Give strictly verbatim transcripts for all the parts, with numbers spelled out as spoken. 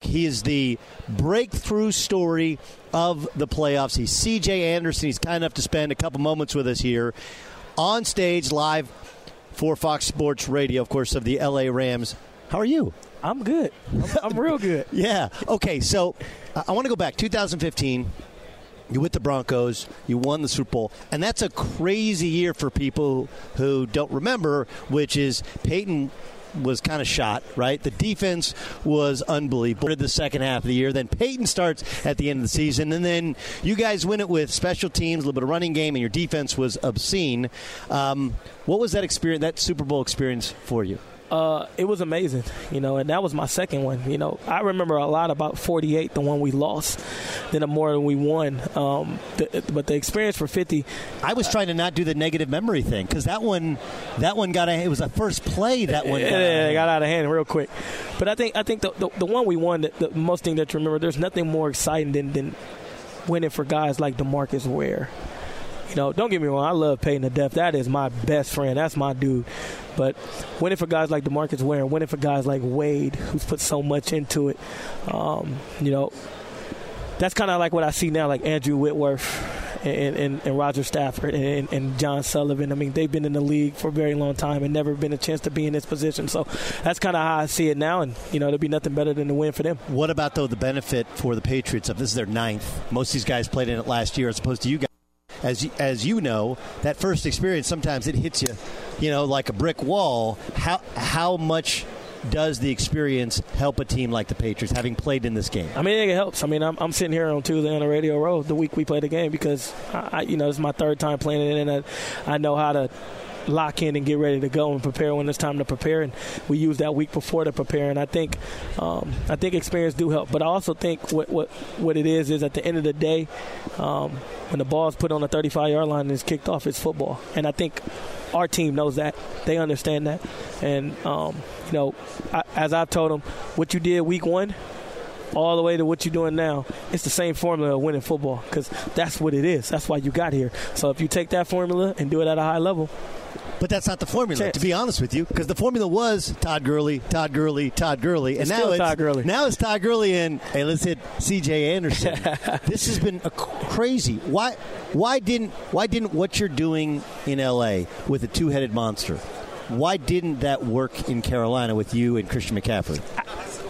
He is the breakthrough story of the playoffs. He's C J. Anderson. He's kind enough to spend a couple moments with us here on stage live for Fox Sports Radio, of course, of the L A. Rams. How are you? I'm good. I'm, I'm real good. Yeah. Okay, so I, I want to go back. two thousand fifteen, you're with the Broncos. You won the Super Bowl. And that's a crazy year for people who don't remember, which is Peyton was kind of shot, right? The defense was unbelievable in the second half of the year. Then Peyton starts at the end of the season, and then you guys win it with special teams, a little bit of running game, and your defense was obscene. Um, what was that experience, that Super Bowl experience for you? Uh, it was amazing, you know, and that was my second one. You know, I remember a lot about forty-eight, the one we lost, then the more we won. Um, the, but the experience for fifty, I was uh, trying to not do the negative memory thing because that one, that one got a, it was a first play that one. Yeah, got, it got out of hand real quick. But I think I think the the, the one we won, the, the most thing that you remember, there's nothing more exciting than than winning for guys like DeMarcus Ware. You know, don't get me wrong, I love Peyton to death. That is my best friend. That's my dude. But winning for guys like DeMarcus Ware and winning for guys like Wade, who's put so much into it, um, you know, that's kind of like what I see now, like Andrew Whitworth and, and, and Roger Stafford and, and John Sullivan. I mean, they've been in the league for a very long time and never been a chance to be in this position. So that's kind of how I see it now, and, you know, there'll be nothing better than the win for them. What about, though, the benefit for the Patriots of this is their ninth? Most of these guys played in it last year as opposed to you guys. As as you know, that first experience, sometimes it hits you, you know, like a brick wall. How how much does the experience help a team like the Patriots, having played in this game? I mean, I think it helps. I mean, I'm, I'm sitting here on Tuesday on the Radio Row the week we play the game because, I, I, you know, it's my third time playing it, and I, I know how to lock in and get ready to go and prepare when it's time to prepare, and we use that week before to prepare. And I think um, I think experience do help, but I also think what what, what it is is at the end of the day, um, when the ball is put on the thirty-five-yard line and it's kicked off, it's football. And I think our team knows that. They understand that. And, um, you know, I, as I've told them, what you did week one all the way to what you're doing now, it's the same formula of winning football because that's what it is. That's why you got here. So if you take that formula and do it at a high level, but that's not the formula, Chance. To be honest with you, because the formula was Todd Gurley, Todd Gurley, Todd Gurley. And it's now still it's Todd Gurley. Now it's Todd Gurley and, hey, let's hit C J. Anderson. This has been a crazy. Why why didn't why didn't what you're doing in L A with a two-headed monster, why didn't that work in Carolina with you and Christian McCaffrey?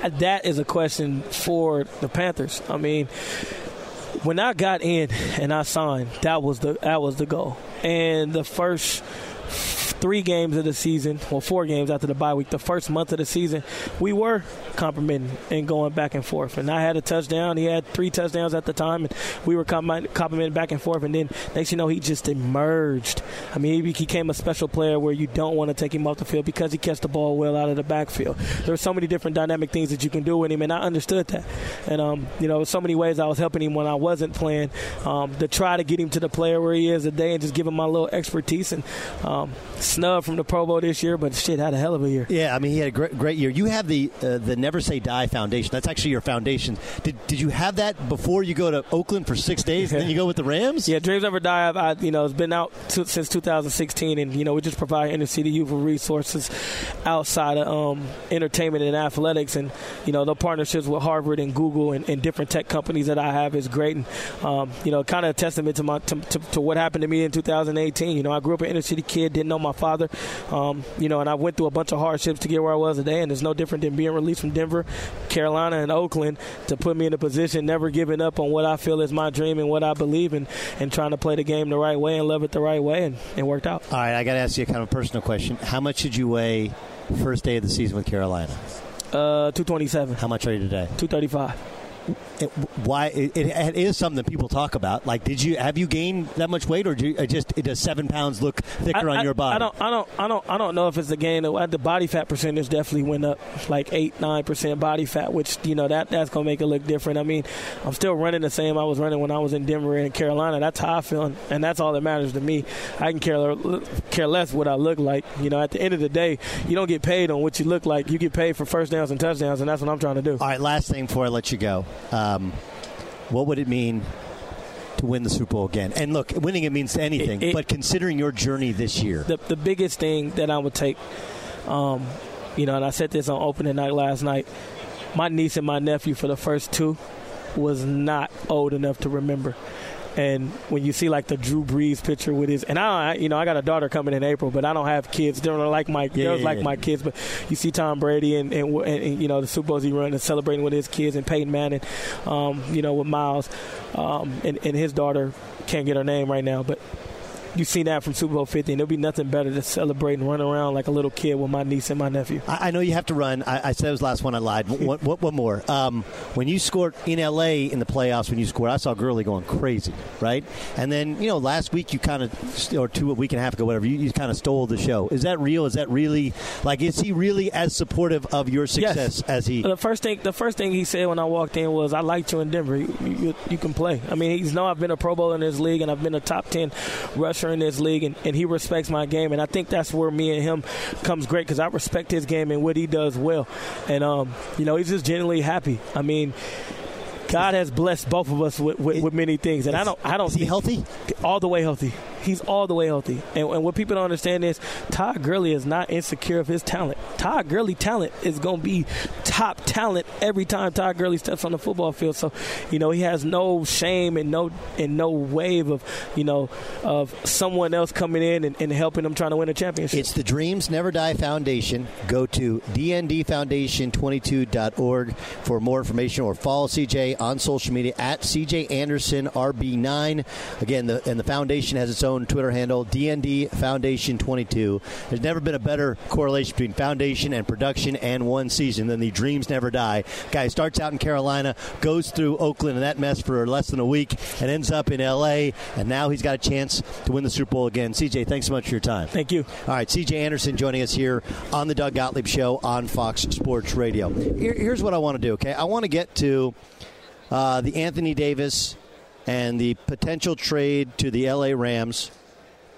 I, that is a question for the Panthers. I mean, when I got in and I signed, that was the that was the goal. And the first three games of the season, well, four games after the bye week, the first month of the season, we were complimenting and going back and forth. And I had a touchdown. He had three touchdowns at the time, and we were complimenting back and forth. And then next you know, he just emerged. I mean, he became a special player where you don't want to take him off the field because he catches the ball well out of the backfield. There are so many different dynamic things that you can do with him, and I understood that. And, um, you know, so many ways I was helping him when I wasn't playing um, to try to get him to the player where he is today and just give him my little expertise. And um, snub from the Pro Bowl this year, but shit, had a hell of a year. Yeah, I mean, he had a great, great year. You have the uh, the Never Say Die Foundation. That's actually your foundation. Did did you have that before you go to Oakland for six days, and then you go with the Rams? Yeah, Dreams Never Die. I, you know, it's been out to, since two thousand sixteen, and you know, we just provide inner-city youth with resources outside of um, entertainment and athletics, and you know, the partnerships with Harvard and Google and, and different tech companies that I have is great, and um, you know, kind of a testament to my to, to, to what happened to me in two thousand eighteen. You know, I grew up an inner-city kid, didn't know my father, um, you know, and I went through a bunch of hardships to get where I was today, and it's no different than being released from Denver, Carolina, and Oakland to put me in a position, never giving up on what I feel is my dream and what I believe in, and trying to play the game the right way and love it the right way, and it worked out. All right, I got to ask you a kind of personal question. How much did you weigh first day of the season with Carolina? Uh, two twenty-seven. How much are you today? two thirty-five. It, why it, it is something that people talk about. Like, did you have you gained that much weight, or do you, just it does seven pounds look thicker I, on I, your body? I don't, I don't, I don't, I don't know if it's the gain. The body fat percentage definitely went up, like eight, nine percent body fat, which you know that that's gonna make it look different. I mean, I'm still running the same I was running when I was in Denver and Carolina. That's how I feel, and that's all that matters to me. I can care care less what I look like. You know, at the end of the day, you don't get paid on what you look like. You get paid for first downs and touchdowns, and that's what I'm trying to do. All right, last thing before I let you go. Um, what would it mean to win the Super Bowl again? And look, winning it means anything, it, it, but considering your journey this year. The, the biggest thing that I would take, um, you know, and I said this on opening night last night, my niece and my nephew for the first two was not old enough to remember. And when you see, like, the Drew Brees picture with his – and, I, you know, I got a daughter coming in April, but I don't have kids. They're like my yeah, girls yeah, like yeah. my kids. But you see Tom Brady and, and, and, and you know, the Super Bowls he run and celebrating with his kids and Peyton Manning, um, you know, with Miles. Um, and, and his daughter can't get her name right now, but – you see that from Super Bowl fifty, and there'll be nothing better than celebrate and run around like a little kid with my niece and my nephew. I, I know you have to run. I, I said it was the last one. I lied. One, one, one more. Um, when you scored in L A in the playoffs, when you scored, I saw Gurley going crazy, right? And then, you know, last week you kind of, or two, a week and a half ago, whatever, you, you kind of stole the show. Is that real? Is that really, like, is he really as supportive of your success yes. as he? The first thing, the first thing he said when I walked in was, I liked you in Denver. You, you, you can play. I mean, he's known I've been a Pro Bowler in this league, and I've been a top ten rusher in this league, and, and he respects my game, and I think that's where me and him comes great because I respect his game and what he does well, and um, you know, he's just genuinely happy. I mean, God has blessed both of us with, with, with many things, and I don't, I don't. Is he healthy? All the way healthy. He's all the way healthy. And, and what people don't understand is Todd Gurley is not insecure of his talent. Todd Gurley talent is going to be top talent every time Todd Gurley steps on the football field. So, you know, he has no shame and no and no wave of, you know, of someone else coming in and, and helping him trying to win a championship. It's the Dreams Never Die Foundation. Go to d n d foundation twenty-two dot org for more information, or follow C J on social media at C J Anderson R B nine. Again, the, and the foundation has its own Twitter handle, D N D Foundation twenty-two. There's never been a better correlation between foundation motivation and production and one season than the Dreams Never Die guy. Starts out in Carolina, goes through Oakland and that mess for less than a week, and ends up in L A, and now he's got a chance to win the Super Bowl again. C J, thanks so much for your time. Thank you. All right, C J Anderson joining us here on the Doug Gottlieb Show on Fox Sports Radio. Here, here's what I want to do, okay? I want to get to uh, the Anthony Davis and the potential trade to the L A. Rams,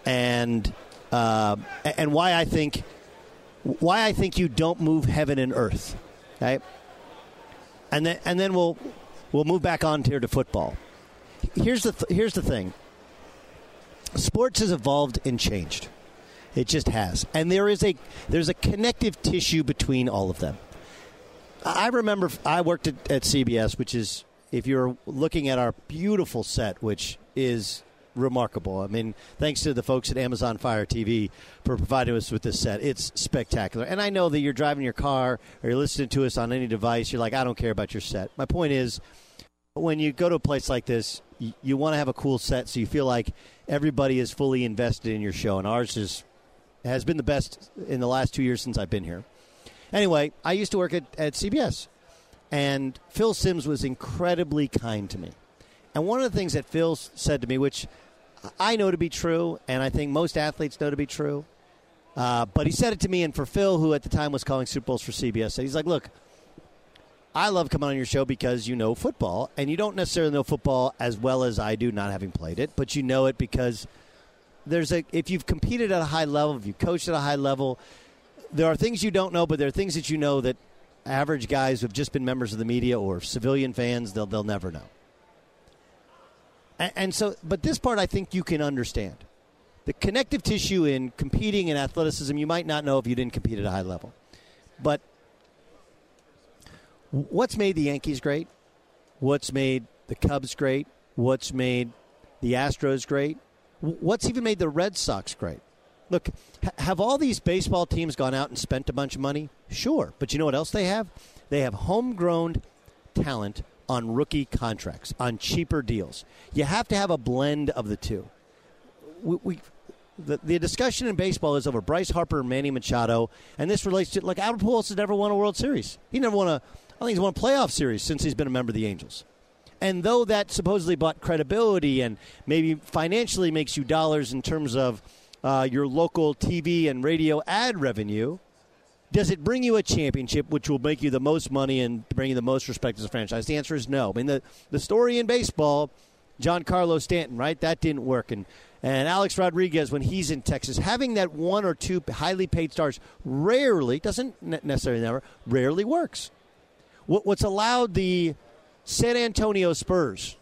and uh, and why I think why I think you don't move heaven and earth, right? And then and then we'll we'll move back on here to football. Here's the th- here's the thing. Sports has evolved and changed. It just has, and there is a there's a connective tissue between all of them. I remember I worked at, at C B S, which is. If you're looking at our beautiful set, which is remarkable. I mean, thanks to the folks at Amazon Fire T V for providing us with this set. It's spectacular. And I know that you're driving your car or you're listening to us on any device. You're like, I don't care about your set. My point is, when you go to a place like this, you, you want to have a cool set so you feel like everybody is fully invested in your show. And ours is, has been the best in the last two years since I've been here. Anyway, I used to work at, at C B S. And Phil Sims was incredibly kind to me. And one of the things that Phil said to me, which I know to be true, and I think most athletes know to be true, uh, but he said it to me, and for Phil, who at the time was calling Super Bowls for C B S, he's like, look, I love coming on your show because you know football, and you don't necessarily know football as well as I do, not having played it, but you know it because there's a if you've competed at a high level, if you've coached at a high level, there are things you don't know, but there are things that you know that average guys who have just been members of the media or civilian fans, they'll they'll never know. And, and so, but this part I think you can understand. The connective tissue in competing in athleticism, you might not know if you didn't compete at a high level. But what's made the Yankees great? What's made the Cubs great? What's made the Astros great? What's even made the Red Sox great? Look, have all these baseball teams gone out and spent a bunch of money? Sure. But you know what else they have? They have homegrown talent on rookie contracts, on cheaper deals. You have to have a blend of the two. We, we the, the discussion in baseball is over Bryce Harper and Manny Machado, and this relates to, like, Albert Pujols has never won a World Series. He never won a, I think he's won a playoff series since he's been a member of the Angels. And though that supposedly bought credibility and maybe financially makes you dollars in terms of, Uh, your local T V and radio ad revenue, does it bring you a championship which will make you the most money and bring you the most respect as a franchise? The answer is no. I mean, the, the story in baseball, Giancarlo Stanton, right? That didn't work. And, and Alex Rodriguez, when he's in Texas, having that one or two highly paid stars rarely, doesn't necessarily never, rarely works. What, what's allowed the San Antonio Spurs,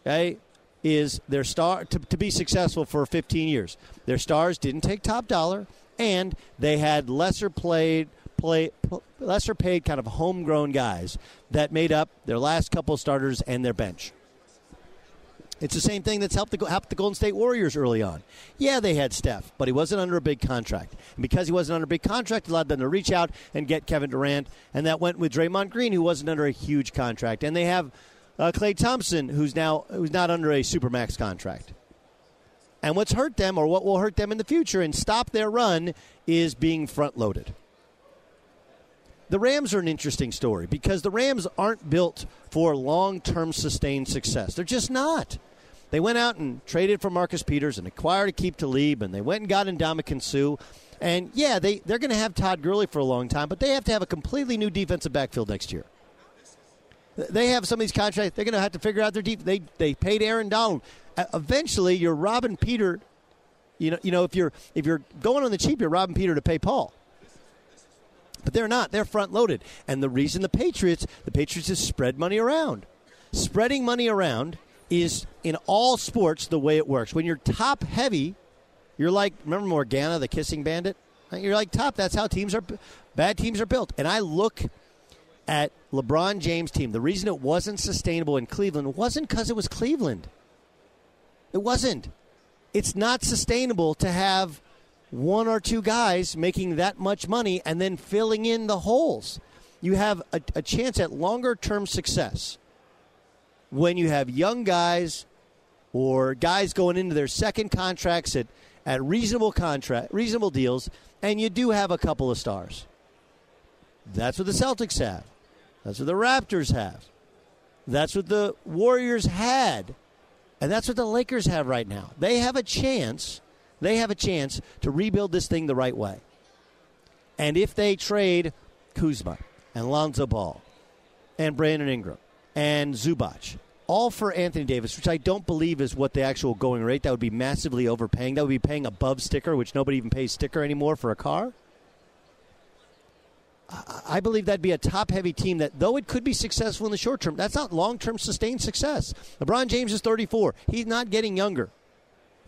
okay, is their star to, to be successful for fifteen years. Their stars didn't take top dollar, and they had lesser played, play, lesser paid kind of homegrown guys that made up their last couple starters and their bench. It's the same thing that's helped the, helped the Golden State Warriors early on. Yeah, they had Steph, but he wasn't under a big contract. And because he wasn't under a big contract, it allowed them to reach out and get Kevin Durant, and that went with Draymond Green, who wasn't under a huge contract. And they have Uh, Klay Thompson, who's now who's not under a Supermax contract. And what's hurt them or what will hurt them in the future and stop their run is being front-loaded. The Rams are an interesting story because the Rams aren't built for long-term sustained success. They're just not. They went out and traded for Marcus Peters and acquired Aqib Talib, and they went and got Ndamukong Suh. And, yeah, they, they're going to have Todd Gurley for a long time, but they have to have a completely new defensive backfield next year. They have some of these contracts. They're going to have to figure out their defense. They they paid Aaron Donald. Uh, eventually, you're robbing Peter. You know, you know if you're if you're going on the cheap, you're robbing Peter to pay Paul. But they're not. They're front loaded, and the reason the Patriots the Patriots just spread money around. Spreading money around is in all sports the way it works. When you're top heavy, you're like remember Morgana the kissing bandit. You're like top. That's how teams are. Bad teams are built. And I look at LeBron James' team. The reason it wasn't sustainable in Cleveland wasn't because it was Cleveland. It wasn't. It's not sustainable to have one or two guys making that much money and then filling in the holes. You have a, a chance at longer-term success when you have young guys or guys going into their second contracts at, at reasonable contract, reasonable deals, and you do have a couple of stars. That's what the Celtics have. That's what the Raptors have. That's what the Warriors had. And that's what the Lakers have right now. They have a chance. They have a chance to rebuild this thing the right way. And if they trade Kuzma and Lonzo Ball and Brandon Ingram and Zubac, all for Anthony Davis, which I don't believe is what the actual going rate. That would be massively overpaying. That would be paying above sticker, which nobody even pays sticker anymore for a car. I believe that'd be a top-heavy team that, though it could be successful in the short term, that's not long-term sustained success. LeBron James is thirty-four. He's not getting younger.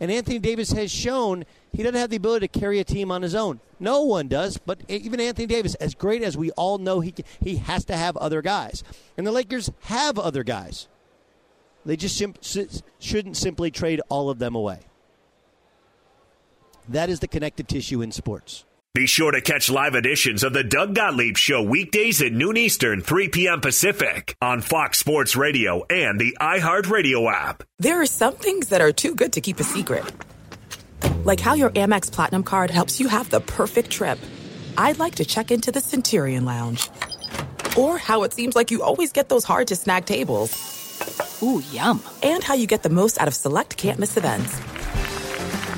And Anthony Davis has shown he doesn't have the ability to carry a team on his own. No one does, but even Anthony Davis, as great as we all know, he he has to have other guys. And the Lakers have other guys. They just sim- shouldn't simply trade all of them away. That is the connective tissue in sports. Be sure to catch live editions of the Doug Gottlieb Show weekdays at noon Eastern, three p.m. Pacific on Fox Sports Radio and the iHeartRadio app. There are some things that are too good to keep a secret. Like how your Amex Platinum card helps you have the perfect trip. I'd like to check into the Centurion Lounge. Or how it seems like you always get those hard-to-snag tables. Ooh, yum. And how you get the most out of select can't-miss events.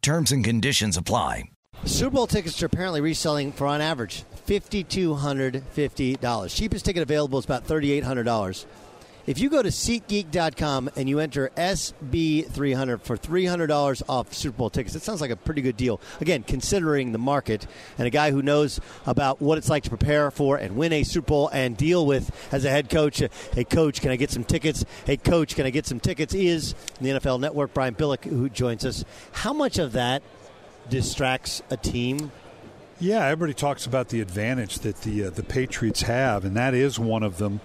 Terms and conditions apply. Super Bowl tickets are apparently reselling for, on average, five thousand two hundred fifty dollars. Cheapest ticket available is about three thousand eight hundred dollars. If you go to SeatGeek dot com and you enter S B three hundred for three hundred dollars off Super Bowl tickets, that sounds like a pretty good deal. Again, considering the market and a guy who knows about what it's like to prepare for and win a Super Bowl and deal with as a head coach, hey, coach, can I get some tickets? Hey, coach, can I get some tickets? Is the N F L Network, Brian Billick, who joins us. How much of that distracts a team? Yeah, everybody talks about the advantage that the uh, the Patriots have, and that is one of them.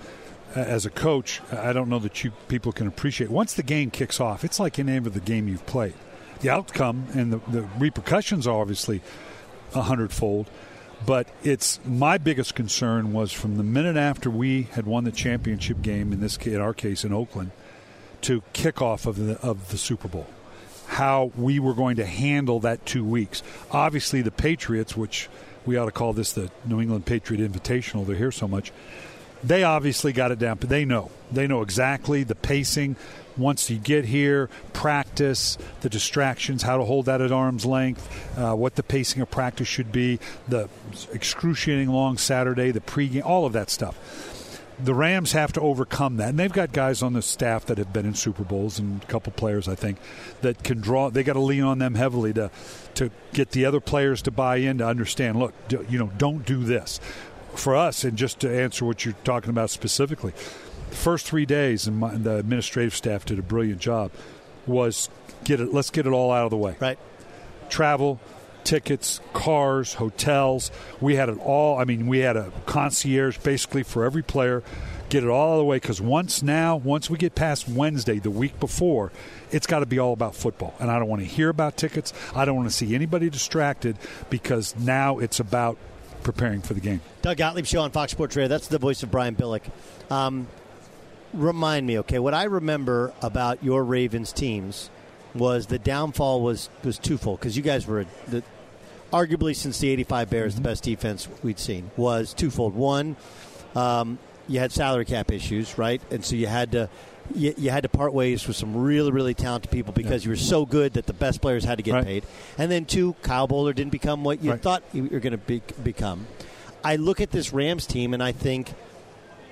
As a coach, I don't know that you people can appreciate. Once the game kicks off, it's like any of the game you've played. The outcome and the, the repercussions are obviously a hundredfold. But it's my biggest concern was from the minute after we had won the championship game, in this in our case in Oakland, to kickoff of the, of the Super Bowl, how we were going to handle that two weeks. Obviously, the Patriots, which we ought to call this the New England Patriot Invitational, they're here so much, they obviously got it down, but they know. They know exactly the pacing. Once you get here, practice, the distractions, how to hold that at arm's length, uh, what the pacing of practice should be, the excruciating long Saturday, the pregame, all of that stuff. The Rams have to overcome that. And they've got guys on the staff that have been in Super Bowls and a couple players, I think, that can draw. They got to lean on them heavily to to get the other players to buy in, to understand, look, do, you know, don't do this. For us, and just to answer what you're talking about specifically, the first three days, and my, the administrative staff did a brilliant job, was get it. Let's get it all out of the way. Right. Travel, tickets, cars, hotels. We had it all. I mean, we had a concierge basically for every player. Get it all out of the way, because once now, once we get past Wednesday, the week before, it's got to be all about football. And I don't want to hear about tickets. I don't want to see anybody distracted, because now it's about preparing for the game. Doug Gottlieb Show on Fox Sports Radio. That's the voice of Brian Billick. Um, Remind me, okay, what I remember about your Ravens teams was the downfall was, was twofold, because you guys were, the, arguably since the eighty-five Bears, mm-hmm. the best defense we'd seen, was twofold. One, um, you had salary cap issues, right? And so you had to you, you had to part ways with some really, really talented people, because yeah. you were so good that the best players had to get right. paid. And then two, Kyle Bowler didn't become what you right. thought you were going to be, become. I look at this Rams team and I think,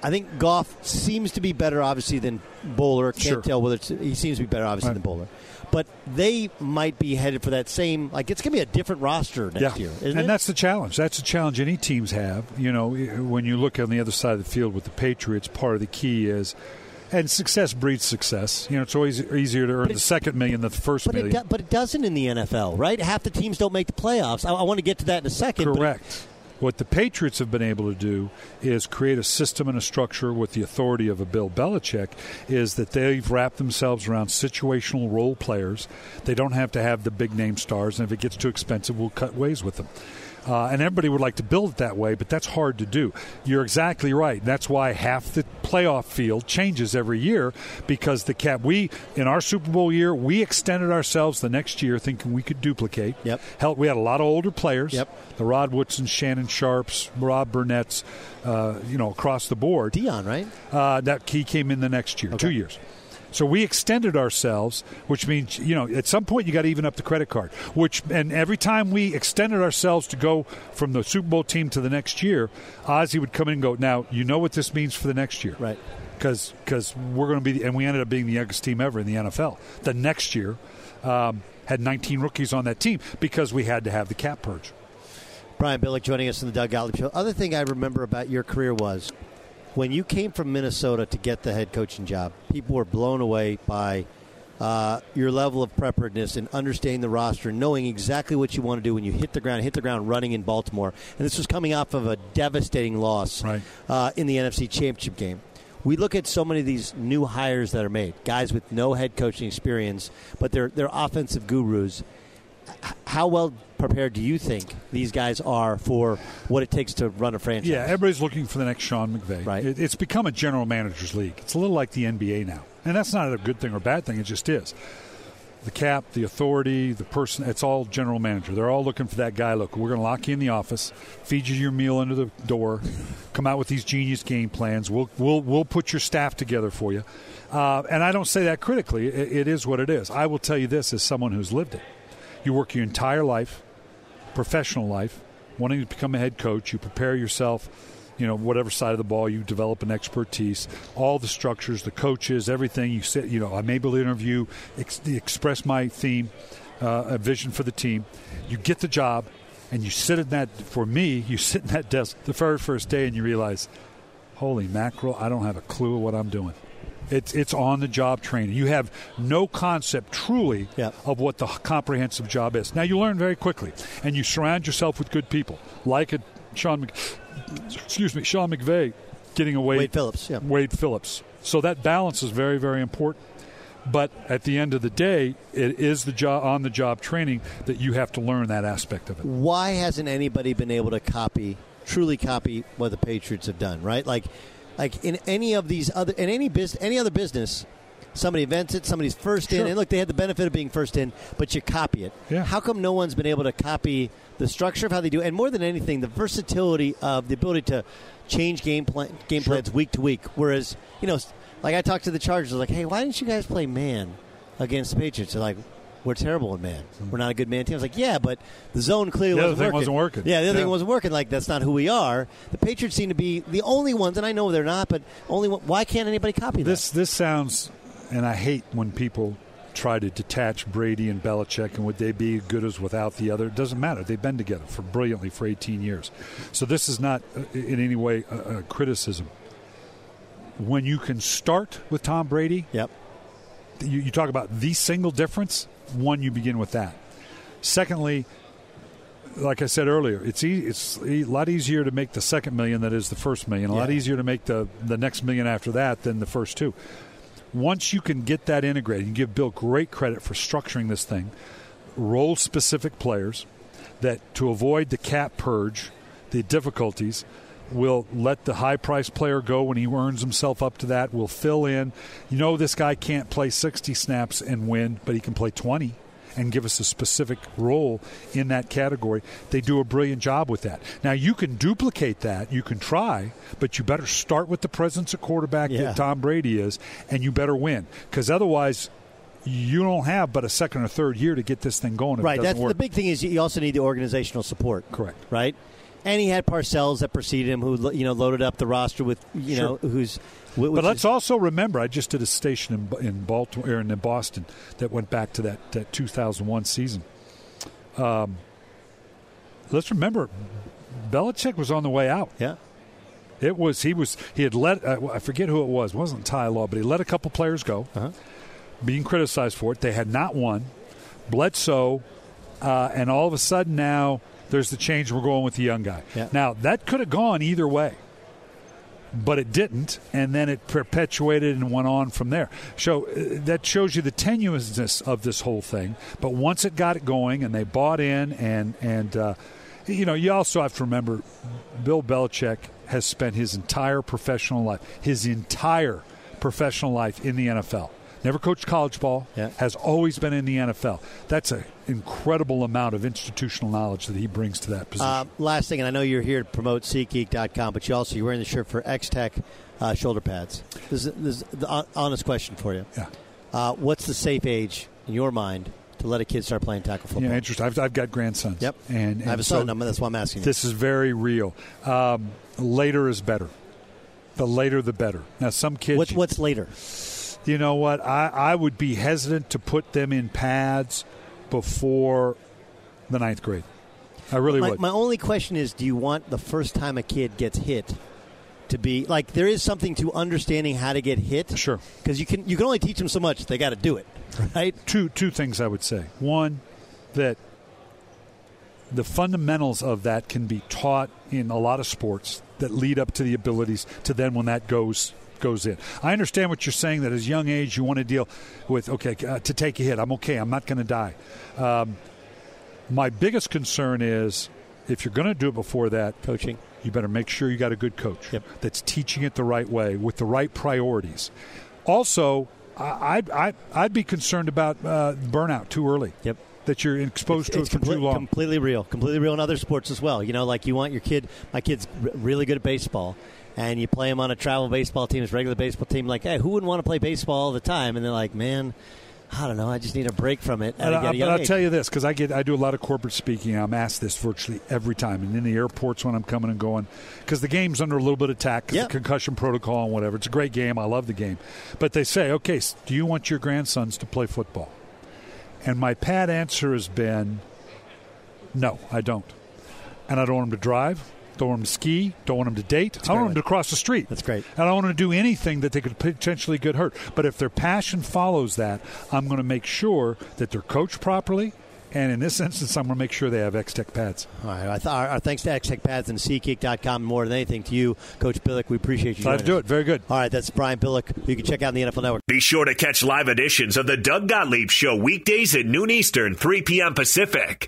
I think Goff seems to be better, obviously, than Bowler. Can't sure. tell whether it's, he seems to be better, obviously, right. than Bowler. But they might be headed for that same, like, it's going to be a different roster next yeah. year, isn't and it? And that's the challenge. That's the challenge any teams have. You know, when you look on the other side of the field with the Patriots, part of the key is, and success breeds success. You know, it's always easier to earn the second million than the first but million. It do, but it doesn't in the N F L, right? Half the teams don't make the playoffs. I, I want to get to that in a second. Correct. But it, what the Patriots have been able to do is create a system and a structure with the authority of a Bill Belichick, is that they've wrapped themselves around situational role players. They don't have to have the big name stars, and if it gets too expensive, we'll cut ways with them. Uh, and everybody would like to build it that way, but that's hard to do. You're exactly right. That's why half the playoff field changes every year, because the cap. We in our Super Bowl year, we extended ourselves the next year, thinking we could duplicate. Yep. Hell, we had a lot of older players. Yep. The Rod Woodsons, Shannon Sharps, Rob Burnett's, uh, you know, across the board. Dion, right? Uh, that he came in the next year, okay. two years. So we extended ourselves, which means, you know, at some point you got to even up the credit card. Which, and every time we extended ourselves to go from the Super Bowl team to the next year, Ozzie would come in and go, now, you know what this means for the next year. Right. Because we're going to be, and we ended up being the youngest team ever in the N F L. The next year um, had nineteen rookies on that team, because we had to have the cap purge. Brian Billick joining us on the Doug Gottlieb Show. Other thing I remember about your career was, when you came from Minnesota to get the head coaching job, people were blown away by uh, your level of preparedness and understanding the roster and knowing exactly what you want to do when you hit the ground, hit the ground running in Baltimore. And this was coming off of a devastating loss right. uh, in the N F C Championship game. We look at so many of these new hires that are made, guys with no head coaching experience, but they're they're offensive gurus. How well prepared do you think these guys are for what it takes to run a franchise? Yeah, everybody's looking for the next Sean McVay. Right. It, it's become a general manager's league. It's a little like the N B A now. And that's not a good thing or bad thing. It just is. The cap, the authority, the person, it's all general manager. They're all looking for that guy. Look, we're going to lock you in the office, feed you your meal under the door, come out with these genius game plans. We'll we'll we'll put your staff together for you. Uh, and I don't say that critically. It, it is what it is. I will tell you this as someone who's lived it. You work your entire life, professional life, wanting to become a head coach. You prepare yourself, you know, whatever side of the ball. You develop an expertise, all the structures, the coaches, everything. You sit, you know, I'm able to interview, ex- express my theme, uh, a vision for the team. You get the job, and you sit in that, for me, you sit in that desk the very first day, and you realize, holy mackerel, I don't have a clue what I'm doing. It's it's on-the-job training. You have no concept, truly, yeah. of what the comprehensive job is. Now, you learn very quickly, and you surround yourself with good people, like a Sean, Mc, excuse me, Sean McVay getting away. Wade Phillips, yeah. Wade Phillips. So that balance is very, very important. But at the end of the day, it is the job, on the job training that you have to learn that aspect of it. Why hasn't anybody been able to copy, truly copy what the Patriots have done, right? Like, like in any of these other, in any business, any other business, somebody invents it, somebody's first sure. in, and look, they had the benefit of being first in, but you copy it. Yeah. How come no one's been able to copy the structure of how they do, and more than anything, the versatility of the ability to change game plan, game sure. plans week to week, whereas, you know, like, I talked to the Chargers, like, hey, why didn't you guys play man against the Patriots? They're like, we're terrible in man. We're not a good man team. I was like, yeah, but the zone clearly the other wasn't, thing working. wasn't working. Yeah, the other yeah. thing wasn't working. Like, that's not who we are. The Patriots seem to be the only ones, and I know they're not, but only one, why can't anybody copy this, that? This sounds, and I hate when people try to detach Brady and Belichick, and would they be good as without the other? It doesn't matter. They've been together for brilliantly for eighteen years. So this is not in any way a, a criticism. When you can start with Tom Brady, yep. you, you talk about the single difference, one, you begin with that. Secondly, like I said earlier, it's e- it's a lot easier to make the second million than it is the first million, a yeah. lot easier to make the, the next million after that than the first two. Once you can get that integrated, you give Bill great credit for structuring this thing, role-specific players that, to avoid the cap purge, the difficulties, will let the high-priced player go when he earns himself up to that, will fill in. You know, this guy can't play sixty snaps and win, but he can play twenty and give us a specific role in that category. They do a brilliant job with that. Now, you can duplicate that. You can try, but you better start with the presence of quarterback yeah. that Tom Brady is, and you better win, because otherwise – you don't have but a second or third year to get this thing going. If right. It that's work. The big thing is you also need the organizational support. Correct. Right. And he had Parcells that preceded him, who you know loaded up the roster with you sure. know who's. But let's is, also remember, I just did a station in in Baltimore, in Boston, that went back to that, that two thousand one season. Um, let's remember, Belichick was on the way out. Yeah. It was he was he had let uh, I forget who it was. It wasn't Ty Law, but he let a couple players go. Uh-huh. Being criticized for it. They had not won. Bledsoe, uh, and all of a sudden now there's the change. We're going with the young guy. Yeah. Now, that could have gone either way, but it didn't, and then it perpetuated and went on from there. So uh, that shows you the tenuousness of this whole thing. But once it got it going and they bought in, and, and uh, you know, you also have to remember Bill Belichick has spent his entire professional life, his entire professional life in the N F L. Never coached college ball, yeah. has always been in the N F L. That's an incredible amount of institutional knowledge that he brings to that position. Uh, last thing, and I know you're here to promote SeatGeek dot com, but you also, you're wearing the shirt for X-Tech uh, shoulder pads. This is, this is the honest question for you. Yeah. Uh, what's the safe age, in your mind, to let a kid start playing tackle football? Yeah, interesting. I've, I've got grandsons. Yep. And, and I have a son, so that's why I'm asking you. This is very real. Um, later is better. The later, the better. Now, some kids... What's, what's later? You know what? I, I would be hesitant to put them in pads before the ninth grade. I really my, would. My only question is, do you want the first time a kid gets hit to be like, there is something to understanding how to get hit? Sure. Because you can you can only teach them so much. They got to do it, right? Two two things I would say. One, that the fundamentals of that can be taught in a lot of sports that lead up to the abilities to then when that goes. goes in. I understand what you're saying, that as young age you want to deal with, okay, uh, to take a hit. I'm okay. I'm not going to die. Um, my biggest concern is if you're going to do it before that, coaching, you better make sure you got a good coach yep. that's teaching it the right way with the right priorities. Also, I, I, I, I'd be concerned about uh, burnout too early. Yep. That you're exposed it's, to it it's for compl- too long. Completely real. Completely real in other sports as well. You know, like you want your kid, my kid's r- really good at baseball. And you play them on a travel baseball team, it's a regular baseball team. Like, hey, who wouldn't want to play baseball all the time? And they're like, man, I don't know. I just need a break from it. And I, I'll tell you this, because I get I do a lot of corporate speaking. I'm asked this virtually every time. And in the airports when I'm coming and going. Because the game's under a little bit of attack, because yep. the concussion protocol and whatever. It's a great game. I love the game. But they say, okay, do you want your grandsons to play football? And my pat answer has been, no, I don't. And I don't want them to drive. Don't want them to ski. Don't want them to date. That's I don't want them to cross the street. That's great. I don't want them to do anything that they could potentially get hurt. But if their passion follows that, I'm going to make sure that they're coached properly And in this instance, I'm going to make sure they have X-Tech pads. All right. I th- our thanks to X-Tech pads and SeatGeek dot com. More than anything to you, Coach Billick. We appreciate you. Glad to do it. Very good. All right. That's Brian Billick. You can check out the N F L Network. Be sure to catch live editions of the Doug Gottlieb Show weekdays at noon Eastern, three p.m. Pacific.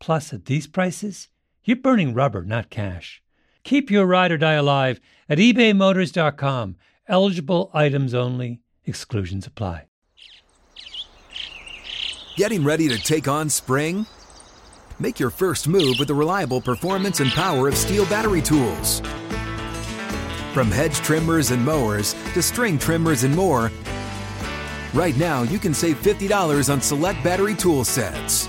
Plus, at these prices, you're burning rubber, not cash. Keep your ride or die alive at ebay motors dot com. Eligible items only. Exclusions apply. Getting ready to take on spring? Make your first move with the reliable performance and power of Stihl battery tools. From hedge trimmers and mowers to string trimmers and more, right now you can save fifty dollars on select battery tool sets.